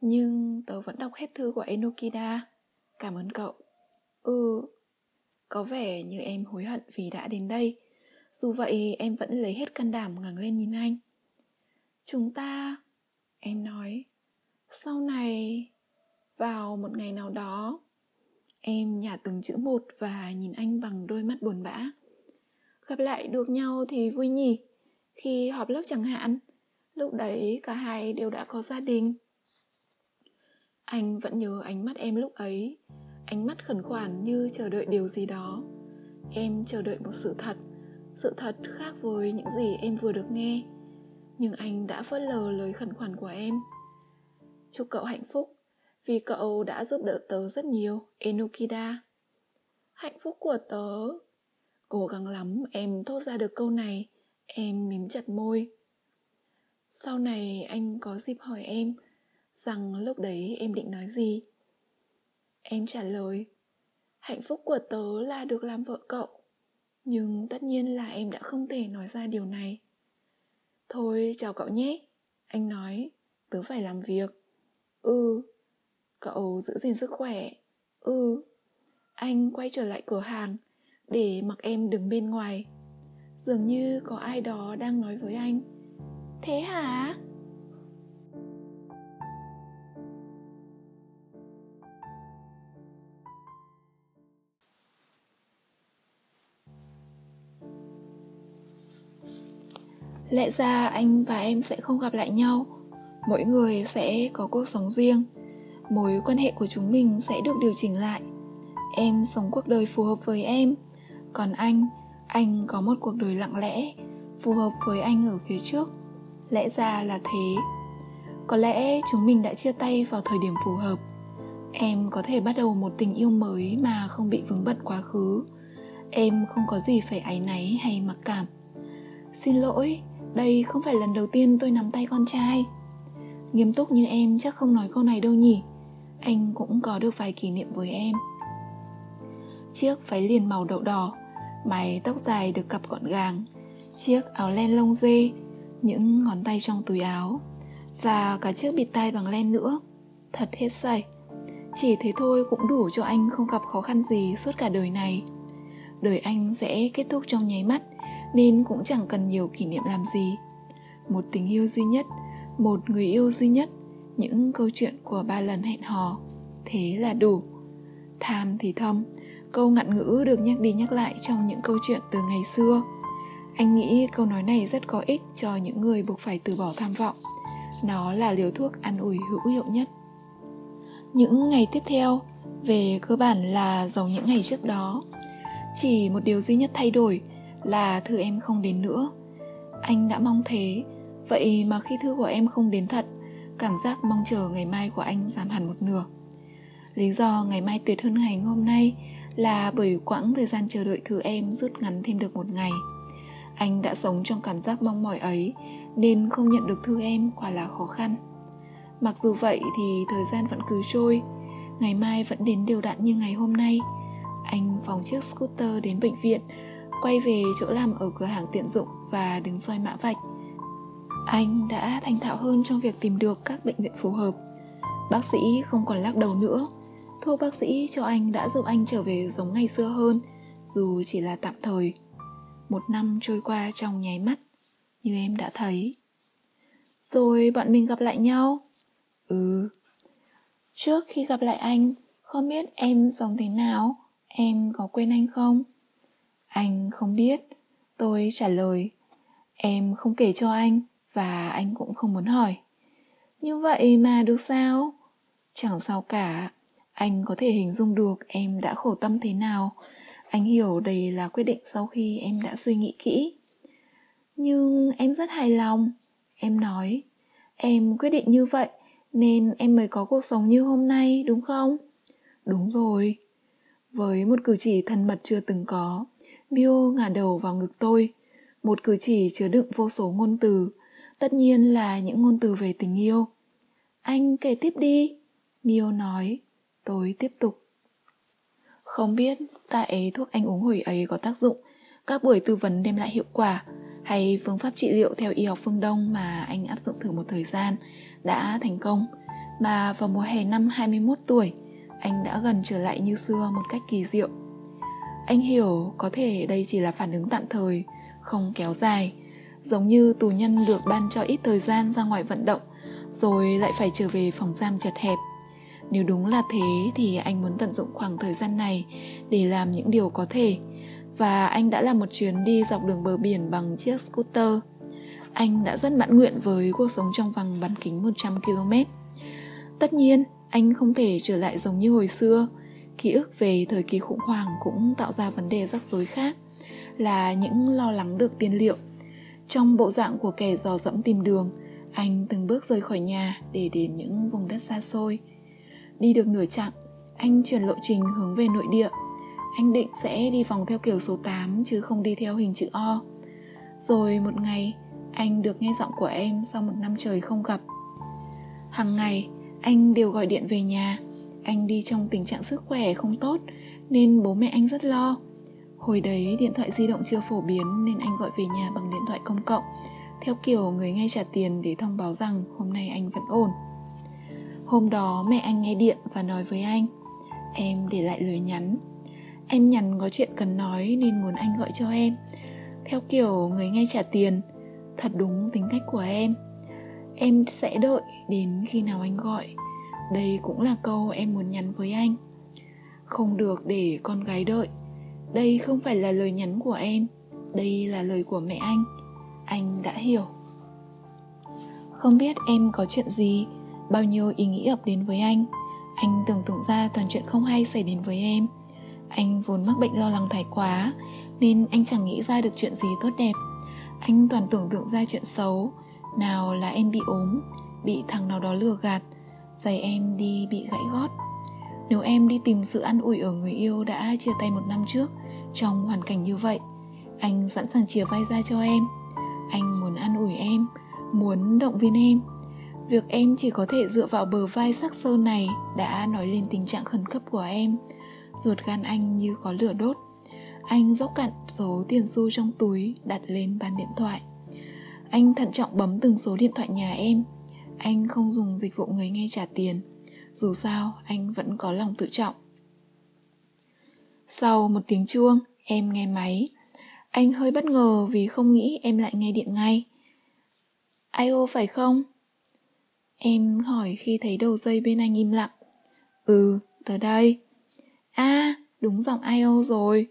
Nhưng tớ vẫn đọc hết thư của Enokida. Cảm ơn cậu. Ừ. Có vẻ như em hối hận vì đã đến đây. Dù vậy em vẫn lấy hết can đảm ngẩng lên nhìn anh. Chúng ta, em nói, sau này, vào một ngày nào đó. Em nhả từng chữ một và nhìn anh bằng đôi mắt buồn bã. Gặp lại được nhau thì vui nhỉ, khi họp lớp chẳng hạn. Lúc đấy cả hai đều đã có gia đình. Anh vẫn nhớ ánh mắt em lúc ấy, ánh mắt khẩn khoản như chờ đợi điều gì đó. Em chờ đợi một sự thật, sự thật khác với những gì em vừa được nghe. Nhưng anh đã phớt lờ lời khẩn khoản của em. Chúc cậu hạnh phúc, vì cậu đã giúp đỡ tớ rất nhiều, Enokida. Hạnh phúc của tớ. Cố gắng lắm em thốt ra được câu này. Em mím chặt môi. Sau này anh có dịp hỏi em rằng lúc đấy em định nói gì. Em trả lời, hạnh phúc của tớ là được làm vợ cậu. Nhưng tất nhiên là em đã không thể nói ra điều này. Thôi chào cậu nhé, anh nói, tớ phải làm việc. Ừ. Cậu giữ gìn sức khỏe. Ừ. Anh quay trở lại cửa hàng để mặc em đứng bên ngoài. Dường như có ai đó đang nói với anh. Thế hả? Lẽ ra anh và em sẽ không gặp lại nhau. Mỗi người sẽ có cuộc sống riêng. Mối quan hệ của chúng mình sẽ được điều chỉnh lại. Em sống cuộc đời phù hợp với em. Còn anh, anh có một cuộc đời lặng lẽ, phù hợp với anh ở phía trước. Lẽ ra là thế. Có lẽ chúng mình đã chia tay vào thời điểm phù hợp. Em có thể bắt đầu một tình yêu mới mà không bị vướng bận quá khứ. Em không có gì phải áy náy hay mặc cảm. Xin lỗi, đây không phải lần đầu tiên tôi nắm tay con trai. Nghiêm túc như em chắc không nói câu này đâu nhỉ. Anh cũng có được vài kỷ niệm với em. Chiếc váy liền màu đậu đỏ, mái tóc dài được cặp gọn gàng, chiếc áo len lông dê, những ngón tay trong túi áo, và cả chiếc bịt tai bằng len nữa. Thật hết sảy. Chỉ thế thôi cũng đủ cho anh không gặp khó khăn gì suốt cả đời này. Đời anh sẽ kết thúc trong nháy mắt, nên cũng chẳng cần nhiều kỷ niệm làm gì. Một tình yêu duy nhất, một người yêu duy nhất, những câu chuyện của ba lần hẹn hò, thế là đủ. Tham thì thầm, câu ngạn ngữ được nhắc đi nhắc lại trong những câu chuyện từ ngày xưa. Anh nghĩ câu nói này rất có ích cho những người buộc phải từ bỏ tham vọng. Nó là liều thuốc an ủi hữu hiệu nhất. Những ngày tiếp theo, về cơ bản là giống những ngày trước đó. Chỉ một điều duy nhất thay đổi là thư em không đến nữa. Anh đã mong thế, vậy mà khi thư của em không đến thật, cảm giác mong chờ ngày mai của anh giảm hẳn một nửa. Lý do ngày mai tuyệt hơn ngày hôm nay là bởi quãng thời gian chờ đợi thư em rút ngắn thêm được một ngày. Anh đã sống trong cảm giác mong mỏi ấy, nên không nhận được thư em quả là khó khăn. Mặc dù vậy thì thời gian vẫn cứ trôi. Ngày mai vẫn đến đều đặn như ngày hôm nay. Anh phóng chiếc scooter đến bệnh viện, quay về chỗ làm ở cửa hàng tiện dụng và đứng soi mã vạch. Anh đã thành thạo hơn trong việc tìm được các bệnh viện phù hợp. Bác sĩ không còn lắc đầu nữa. Thuốc bác sĩ cho anh đã giúp anh trở về giống ngày xưa hơn, dù chỉ là tạm thời. Một năm trôi qua trong nháy mắt, như em đã thấy. Rồi bọn mình gặp lại nhau. Ừ. Trước khi gặp lại anh, không biết em sống thế nào, em có quên anh không? Anh không biết, tôi trả lời. Em không kể cho anh, và anh cũng không muốn hỏi. Như vậy mà được sao? Chẳng sao cả, anh có thể hình dung được em đã khổ tâm thế nào. Anh hiểu đây là quyết định sau khi em đã suy nghĩ kỹ. Nhưng em rất hài lòng, em nói. Em quyết định như vậy nên em mới có cuộc sống như hôm nay, đúng không? Đúng rồi. Với một cử chỉ thân mật chưa từng có, Mio ngả đầu vào ngực tôi. Một cử chỉ chứa đựng vô số ngôn từ, tất nhiên là những ngôn từ về tình yêu. Anh kể tiếp đi, Mio nói. Tôi tiếp tục. Không biết tại thuốc anh uống hồi ấy có tác dụng, các buổi tư vấn đem lại hiệu quả, hay phương pháp trị liệu theo y học phương Đông mà anh áp dụng thử một thời gian đã thành công, mà vào mùa hè năm hai mươi mốt tuổi, anh đã gần trở lại như xưa một cách kỳ diệu. Anh hiểu có thể đây chỉ là phản ứng tạm thời, không kéo dài, giống như tù nhân được ban cho ít thời gian ra ngoài vận động rồi lại phải trở về phòng giam chật hẹp. Nếu đúng là thế thì anh muốn tận dụng khoảng thời gian này để làm những điều có thể, và anh đã làm một chuyến đi dọc đường bờ biển bằng chiếc scooter. Anh đã rất mãn nguyện với cuộc sống trong vòng bán kính một trăm ki lô mét. Tất nhiên, anh không thể trở lại giống như hồi xưa. Ký ức về thời kỳ khủng hoảng cũng tạo ra vấn đề rắc rối khác, là những lo lắng được tiên liệu. Trong bộ dạng của kẻ dò dẫm tìm đường, anh từng bước rời khỏi nhà để đến những vùng đất xa xôi. Đi được nửa chặng, anh chuyển lộ trình hướng về nội địa. Anh định sẽ đi vòng theo kiểu số tám chứ không đi theo hình chữ O. Rồi một ngày, anh được nghe giọng của em sau một năm trời không gặp. Hằng ngày, anh đều gọi điện về nhà. Anh đi trong tình trạng sức khỏe không tốt nên bố mẹ anh rất lo. Hồi đấy điện thoại di động chưa phổ biến nên anh gọi về nhà bằng điện thoại công cộng, theo kiểu người ngay trả tiền để thông báo rằng hôm nay anh vẫn ổn. Hôm đó mẹ anh nghe điện và nói với anh. Em để lại lời nhắn. Em nhắn có chuyện cần nói nên muốn anh gọi cho em, theo kiểu người ngay trả tiền. Thật đúng tính cách của em. Em sẽ đợi đến khi nào anh gọi. Đây cũng là câu em muốn nhắn với anh. Không được để con gái đợi. Đây không phải là lời nhắn của em. Đây là lời của mẹ anh. Anh đã hiểu. Không biết em có chuyện gì, bao nhiêu ý nghĩ ập đến với anh. Anh tưởng tượng ra toàn chuyện không hay xảy đến với em. Anh vốn mắc bệnh lo lắng thái quá nên anh chẳng nghĩ ra được chuyện gì tốt đẹp. Anh toàn tưởng tượng ra chuyện xấu. Nào là em bị ốm, bị thằng nào đó lừa gạt, giày em đi bị gãy gót. Nếu em đi tìm sự an ủi ở người yêu đã chia tay một năm trước trong hoàn cảnh như vậy, anh sẵn sàng chìa vai ra cho em. Anh muốn an ủi em, muốn động viên em. Việc em chỉ có thể dựa vào bờ vai sắc sơn này đã nói lên tình trạng khẩn cấp của em. Ruột gan anh như có lửa đốt. Anh dốc cạn số tiền xu trong túi đặt lên bàn điện thoại. Anh thận trọng bấm từng số điện thoại nhà em. Anh không dùng dịch vụ người nghe trả tiền. Dù sao anh vẫn có lòng tự trọng. Sau một tiếng chuông, em nghe máy. Anh hơi bất ngờ vì không nghĩ em lại nghe điện ngay. Ai ô phải không? Em hỏi khi thấy đầu dây bên anh im lặng. Ừ, tới đây. À, đúng giọng ai ô rồi.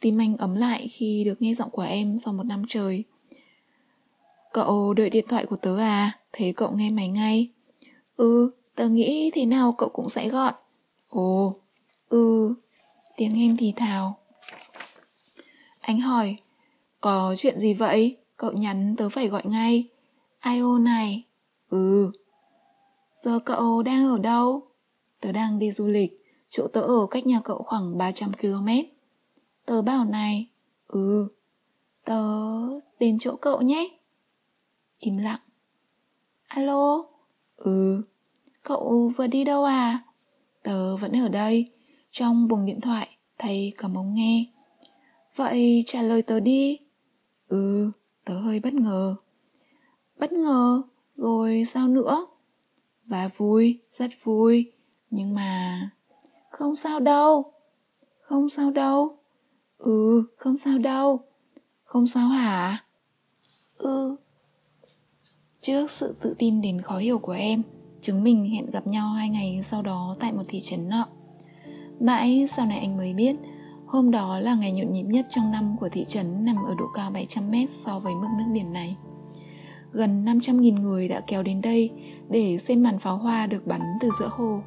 Tim anh ấm lại khi được nghe giọng của em sau một năm trời. Cậu đợi điện thoại của tớ à? Thế cậu nghe máy ngay. Ừ, tớ nghĩ thế nào cậu cũng sẽ gọi. Ồ, ừ, tiếng em thì thào. Anh hỏi, có chuyện gì vậy? Cậu nhắn tớ phải gọi ngay. Ai ô này. Ừ. Giờ cậu đang ở đâu? Tớ đang đi du lịch. Chỗ tớ ở cách nhà cậu khoảng ba trăm ki lô mét. Tớ bảo này. Ừ. Tớ đến chỗ cậu nhé. Im lặng. Alo. Ừ. Cậu vừa đi đâu à? Tớ vẫn ở đây. Trong buồng điện thoại thầy cầm ống nghe. Vậy trả lời tớ đi. Ừ. Tớ hơi bất ngờ. Bất ngờ rồi sao nữa? Và vui, rất vui. Nhưng mà không sao đâu. Không sao đâu. Ừ, không sao đâu. Không sao hả? Ừ. Trước sự tự tin đến khó hiểu của em, chúng mình hẹn gặp nhau hai ngày sau đó tại một thị trấn nọ. Mãi sau này anh mới biết, hôm đó là ngày nhộn nhịp nhất trong năm của thị trấn nằm ở độ cao bảy trăm mét so với mực nước biển này. Gần năm trăm nghìn người đã kéo đến đây để xem màn pháo hoa được bắn từ giữa hồ.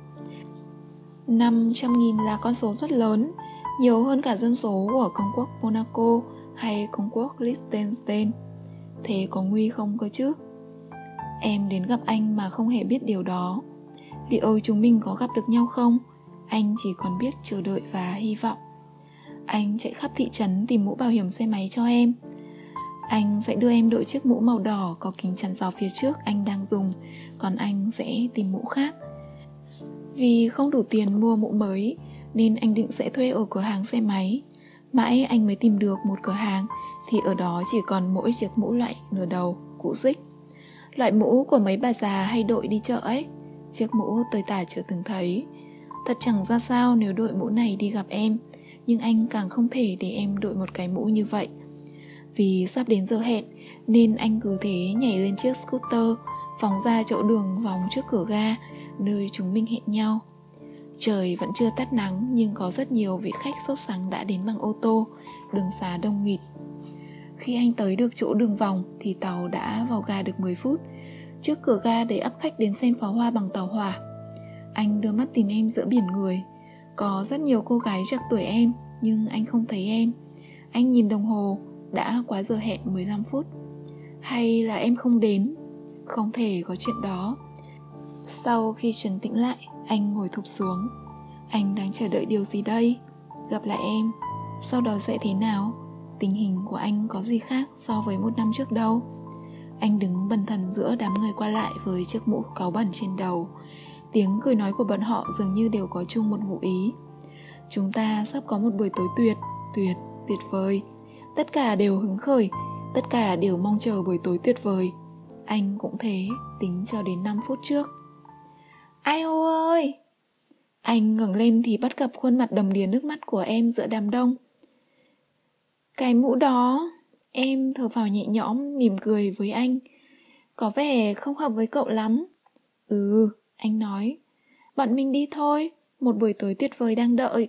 năm trăm nghìn là con số rất lớn, nhiều hơn cả dân số của Công quốc Monaco hay Công quốc Lichtenstein. Thế có nguy không cơ chứ? Em đến gặp anh mà không hề biết điều đó. Liệu chúng mình có gặp được nhau không? Anh chỉ còn biết chờ đợi và hy vọng. Anh chạy khắp thị trấn tìm mũ bảo hiểm xe máy cho em. Anh sẽ đưa em đội chiếc mũ màu đỏ có kính chắn gió phía trước anh đang dùng, còn anh sẽ tìm mũ khác. Vì không đủ tiền mua mũ mới nên anh định sẽ thuê ở cửa hàng xe máy. Mãi anh mới tìm được một cửa hàng thì ở đó chỉ còn mỗi chiếc mũ loại nửa đầu, cũ rích. Loại mũ của mấy bà già hay đội đi chợ ấy. Chiếc mũ tơi tả chưa từng thấy. Thật chẳng ra sao nếu đội mũ này đi gặp em, nhưng anh càng không thể để em đội một cái mũ như vậy. Vì sắp đến giờ hẹn nên anh cứ thế nhảy lên chiếc scooter, phóng ra chỗ đường vòng trước cửa ga nơi chúng mình hẹn nhau. Trời vẫn chưa tắt nắng nhưng có rất nhiều vị khách sốt sắng đã đến bằng ô tô, đường xá đông nghịt. Khi anh tới được chỗ đường vòng thì tàu đã vào ga được mười phút. Trước cửa ga đầy ắp khách đến xem pháo hoa bằng tàu hỏa. Anh đưa mắt tìm em giữa biển người. Có rất nhiều cô gái trạc tuổi em nhưng anh không thấy em. Anh nhìn đồng hồ, đã quá giờ hẹn mười lăm phút. Hay là em không đến? Không thể có chuyện đó. Sau khi trấn tĩnh lại, anh ngồi thụp xuống. Anh đang chờ đợi điều gì đây? Gặp lại em, sau đó sẽ thế nào? Tình hình của anh có gì khác so với một năm trước đâu? Anh đứng bần thần giữa đám người qua lại với chiếc mũ cáu bẩn trên đầu. Tiếng cười nói của bọn họ dường như đều có chung một ngụ ý. Chúng ta sắp có một buổi tối tuyệt, tuyệt, tuyệt vời. Tất cả đều hứng khởi, tất cả đều mong chờ buổi tối tuyệt vời. Anh cũng thế, tính cho đến năm phút trước. Ai ô ơi! Anh ngẩng lên thì bắt gặp khuôn mặt đầm đìa nước mắt của em giữa đám đông. Cái mũ đó... Em thở phào nhẹ nhõm, mỉm cười với anh. Có vẻ không hợp với cậu lắm. Ừ, anh nói. Bọn mình đi thôi, một buổi tối tuyệt vời đang đợi.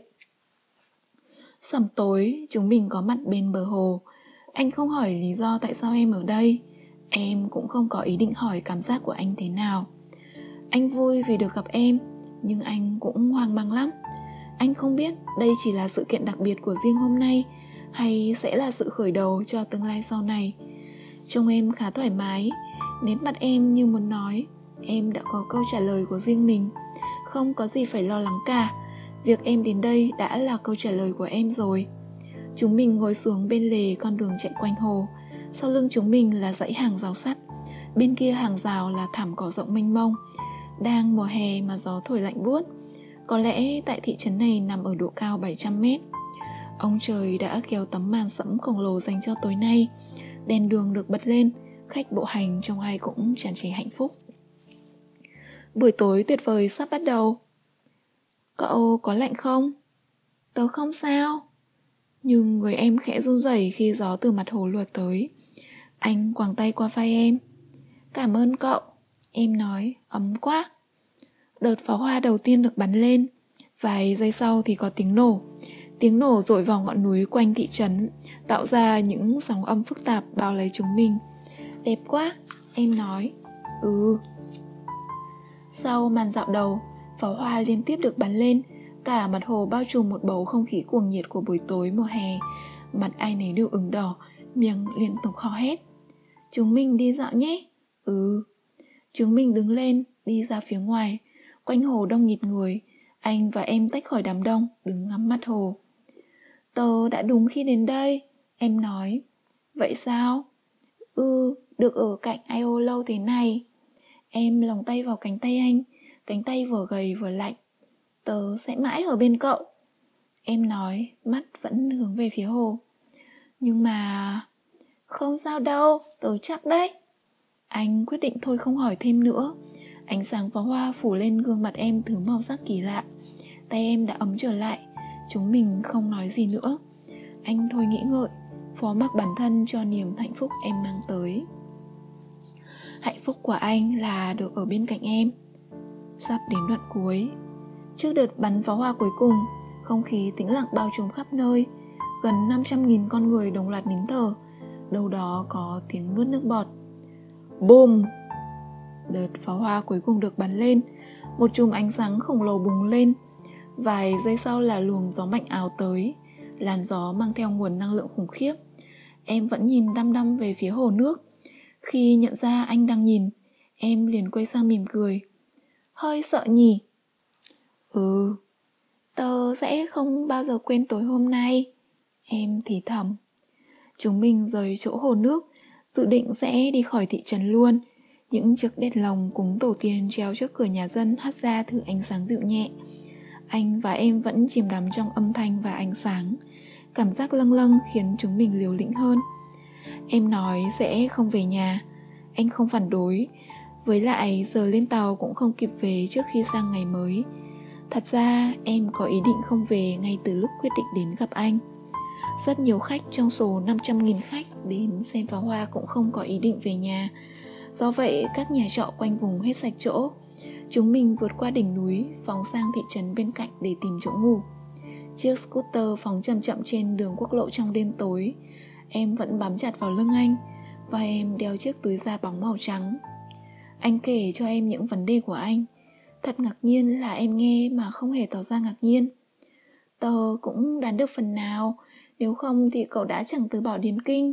Sẩm tối, chúng mình có mặt bên bờ hồ. Anh không hỏi lý do tại sao em ở đây. Em cũng không có ý định hỏi cảm giác của anh thế nào. Anh vui vì được gặp em, nhưng anh cũng hoang mang lắm. Anh không biết đây chỉ là sự kiện đặc biệt của riêng hôm nay hay sẽ là sự khởi đầu cho tương lai sau này. Trông em khá thoải mái, nét mặt em như muốn nói em đã có câu trả lời của riêng mình. Không có gì phải lo lắng cả. Việc em đến đây đã là câu trả lời của em rồi. Chúng mình ngồi xuống bên lề con đường chạy quanh hồ. Sau lưng chúng mình là dãy hàng rào sắt. Bên kia hàng rào là thảm cỏ rộng mênh mông. Đang mùa hè mà gió thổi lạnh buốt. Có lẽ tại thị trấn này nằm ở độ cao bảy trăm mét. Ông trời đã kéo tấm màn sẫm khổng lồ dành cho tối nay. Đèn đường được bật lên. Khách bộ hành trông ai cũng tràn trề hạnh phúc. Buổi tối tuyệt vời sắp bắt đầu. Cậu có lạnh không? Tớ không sao. Nhưng người em khẽ run rẩy khi gió từ mặt hồ lùa tới. Anh quàng tay qua vai em. Cảm ơn cậu, em nói, ấm quá. Đợt pháo hoa đầu tiên được bắn lên. Vài giây sau thì có tiếng nổ. Tiếng nổ dội vào ngọn núi quanh thị trấn, tạo ra những sóng âm phức tạp bao lấy chúng mình. Đẹp quá, em nói. Ừ. Sau màn dạo đầu, pháo hoa liên tiếp được bắn lên. Cả mặt hồ bao trùm một bầu không khí cuồng nhiệt của buổi tối mùa hè. Mặt ai nấy đều ửng đỏ, miệng liên tục hò hét. Chúng mình đi dạo nhé. Ừ. Chúng mình đứng lên, đi ra phía ngoài. Quanh hồ đông nghịt người. Anh và em tách khỏi đám đông, đứng ngắm mặt hồ. Tớ đã đúng khi đến đây, em nói. Vậy sao? Ừ, được ở cạnh ai ô lâu thế này. Em lòng tay vào cánh tay anh, cánh tay vừa gầy vừa lạnh. Tớ sẽ mãi ở bên cậu, em nói, mắt vẫn hướng về phía hồ. Nhưng mà... Không sao đâu, tớ chắc đấy. Anh quyết định thôi không hỏi thêm nữa. Ánh sáng pháo hoa phủ lên gương mặt em thứ màu sắc kỳ lạ. Tay em đã ấm trở lại. Chúng mình không nói gì nữa. Anh thôi nghĩ ngợi, phó mặc bản thân cho niềm hạnh phúc em mang tới. Hạnh phúc của anh là được ở bên cạnh em. Sắp đến đoạn cuối. Trước đợt bắn pháo hoa cuối cùng, không khí tĩnh lặng bao trùm khắp nơi. Gần năm trăm nghìn con người đồng loạt nín thở. Đâu đó có tiếng nuốt nước bọt. Bùm! Đợt pháo hoa cuối cùng được bắn lên. Một chùm ánh sáng khổng lồ bùng lên. Vài giây sau là luồng gió mạnh ào tới. Làn gió mang theo nguồn năng lượng khủng khiếp. Em vẫn nhìn đăm đăm về phía hồ nước. Khi nhận ra anh đang nhìn, em liền quay sang mỉm cười. Hơi sợ nhỉ? Ừ. Tớ sẽ không bao giờ quên tối hôm nay, em thì thầm. Chúng mình rời chỗ hồ nước, dự định sẽ đi khỏi thị trấn luôn. Những chiếc đèn lồng cúng tổ tiên treo trước cửa nhà dân hắt ra thứ ánh sáng dịu nhẹ. Anh và em vẫn chìm đắm trong âm thanh và ánh sáng. Cảm giác lâng lâng khiến chúng mình liều lĩnh hơn. Em nói sẽ không về nhà. Anh không phản đối. Với lại giờ lên tàu cũng không kịp về trước khi sang ngày mới. Thật ra em có ý định không về ngay từ lúc quyết định đến gặp anh. Rất nhiều khách trong số năm trăm nghìn khách đến xem pháo hoa cũng không có ý định về nhà. Do vậy, các nhà trọ quanh vùng hết sạch chỗ. Chúng mình vượt qua đỉnh núi, phóng sang thị trấn bên cạnh để tìm chỗ ngủ. Chiếc scooter phóng chậm chậm trên đường quốc lộ trong đêm tối. Em vẫn bám chặt vào lưng anh, và em đeo chiếc túi da bóng màu trắng. Anh kể cho em những vấn đề của anh. Thật ngạc nhiên là em nghe mà không hề tỏ ra ngạc nhiên. Tớ cũng đoán được phần nào, nếu không thì cậu đã chẳng từ bỏ điền kinh.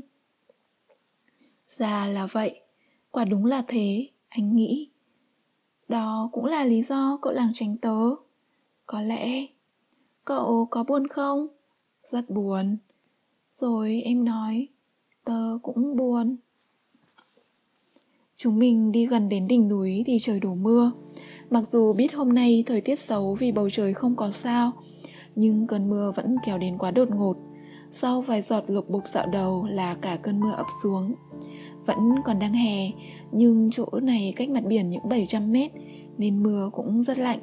Dạ là vậy, quả đúng là thế, anh nghĩ. Đó cũng là lý do cậu lảng tránh tớ. Có lẽ. Cậu có buồn không? Rất buồn. Rồi em nói, tớ cũng buồn. Chúng mình đi gần đến đỉnh núi thì trời đổ mưa. Mặc dù biết hôm nay thời tiết xấu vì bầu trời không có sao, nhưng cơn mưa vẫn kéo đến quá đột ngột. Sau vài giọt lục bục dạo đầu là cả cơn mưa ập xuống. Vẫn còn đang hè, nhưng chỗ này cách mặt biển những bảy trăm mét, nên mưa cũng rất lạnh.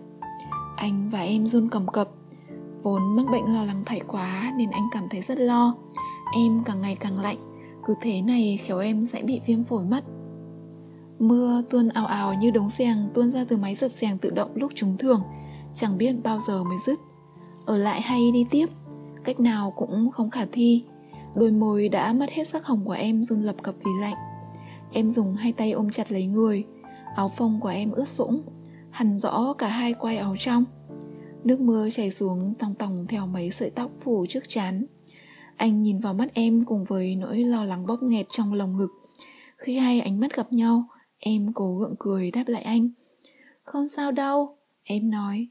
Anh và em run cầm cập. Vốn mắc bệnh lo lắng thảy quá nên anh cảm thấy rất lo. Em càng ngày càng lạnh, cứ thế này khéo em sẽ bị viêm phổi mất. Mưa tuôn ào ào như đống xèng tuôn ra từ máy giật xèng tự động lúc trúng thưởng, chẳng biết bao giờ mới dứt. Ở lại hay đi tiếp, cách nào cũng không khả thi. Đôi môi đã mất hết sắc hồng của em run lập cập vì lạnh. Em dùng hai tay ôm chặt lấy người, áo phông của em ướt sũng, hằn rõ cả hai quai áo trong. Nước mưa chảy xuống tòng tòng theo mấy sợi tóc phủ trước trán. Anh nhìn vào mắt em cùng với nỗi lo lắng bóp nghẹt trong lồng ngực. Khi hai ánh mắt gặp nhau, em cố gượng cười đáp lại anh. Không sao đâu, em nói.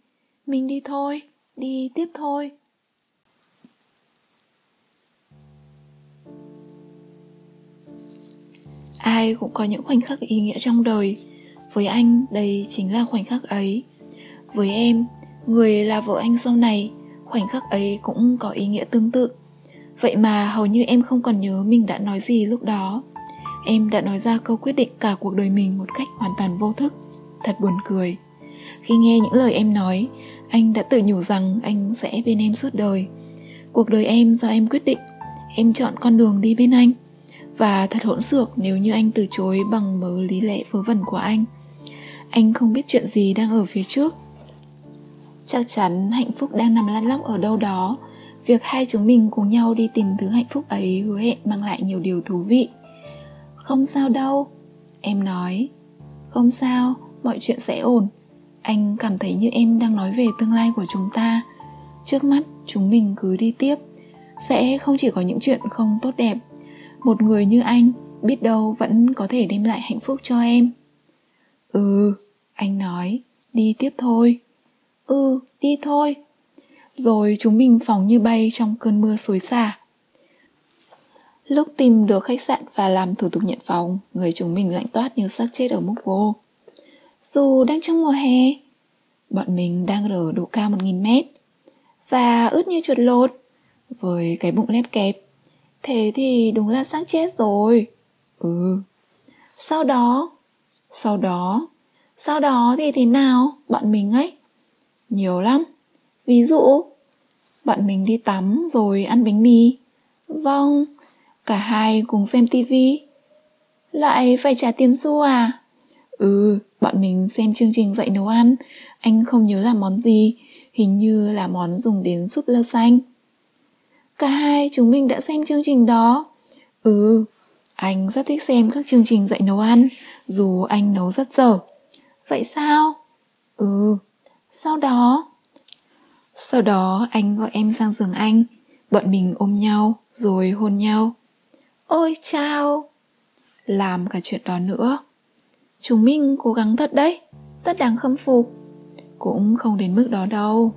Mình đi thôi, đi tiếp thôi. Ai cũng có những khoảnh khắc ý nghĩa trong đời. Với anh, đây chính là khoảnh khắc ấy. Với em, người là vợ anh sau này, khoảnh khắc ấy cũng có ý nghĩa tương tự. Vậy mà hầu như em không còn nhớ mình đã nói gì lúc đó. Em đã nói ra câu quyết định cả cuộc đời mình một cách hoàn toàn vô thức. Thật buồn cười. Khi nghe những lời em nói, anh đã tự nhủ rằng anh sẽ bên em suốt đời. Cuộc đời em do em quyết định. Em chọn con đường đi bên anh. Và thật hỗn xược nếu như anh từ chối bằng mớ lý lẽ vớ vẩn của anh. Anh không biết chuyện gì đang ở phía trước. Chắc chắn hạnh phúc đang nằm lăn lóc ở đâu đó. Việc hai chúng mình cùng nhau đi tìm thứ hạnh phúc ấy hứa hẹn mang lại nhiều điều thú vị. Không sao đâu, em nói. Không sao, mọi chuyện sẽ ổn. Anh cảm thấy như em đang nói về tương lai của chúng ta. Trước mắt chúng mình cứ đi tiếp. Sẽ không chỉ có những chuyện không tốt đẹp. Một người như anh biết đâu vẫn có thể đem lại hạnh phúc cho em. Ừ, anh nói, đi tiếp thôi. Ừ, đi thôi. Rồi chúng mình phóng như bay trong cơn mưa xối xả. Lúc tìm được khách sạn và làm thủ tục nhận phòng, người chúng mình lạnh toát như xác chết ở Moscow. Dù đang trong mùa hè, bọn mình đang ở độ cao một nghìn mét, và ướt như chuột lột, với cái bụng lép kẹp. Thế thì đúng là xác chết rồi. Ừ. Sau đó, sau đó, sau đó thì thế nào, bọn mình ấy? Nhiều lắm. Ví dụ, bọn mình đi tắm rồi ăn bánh mì. Vâng, cả hai cùng xem tivi. Lại phải trả tiền xu à? Ừ, bọn mình xem chương trình dạy nấu ăn. Anh không nhớ là món gì. Hình như là món dùng đến súp lơ xanh. Cả hai chúng mình đã xem chương trình đó. Ừ, anh rất thích xem các chương trình dạy nấu ăn, dù anh nấu rất dở. Vậy sao? Ừ, sau đó... Sau đó anh gọi em sang giường anh. Bọn mình ôm nhau rồi hôn nhau. Ôi chao. Làm cả chuyện đó nữa. Chúng mình cố gắng thật đấy. Rất đáng khâm phục. Cũng không đến mức đó đâu.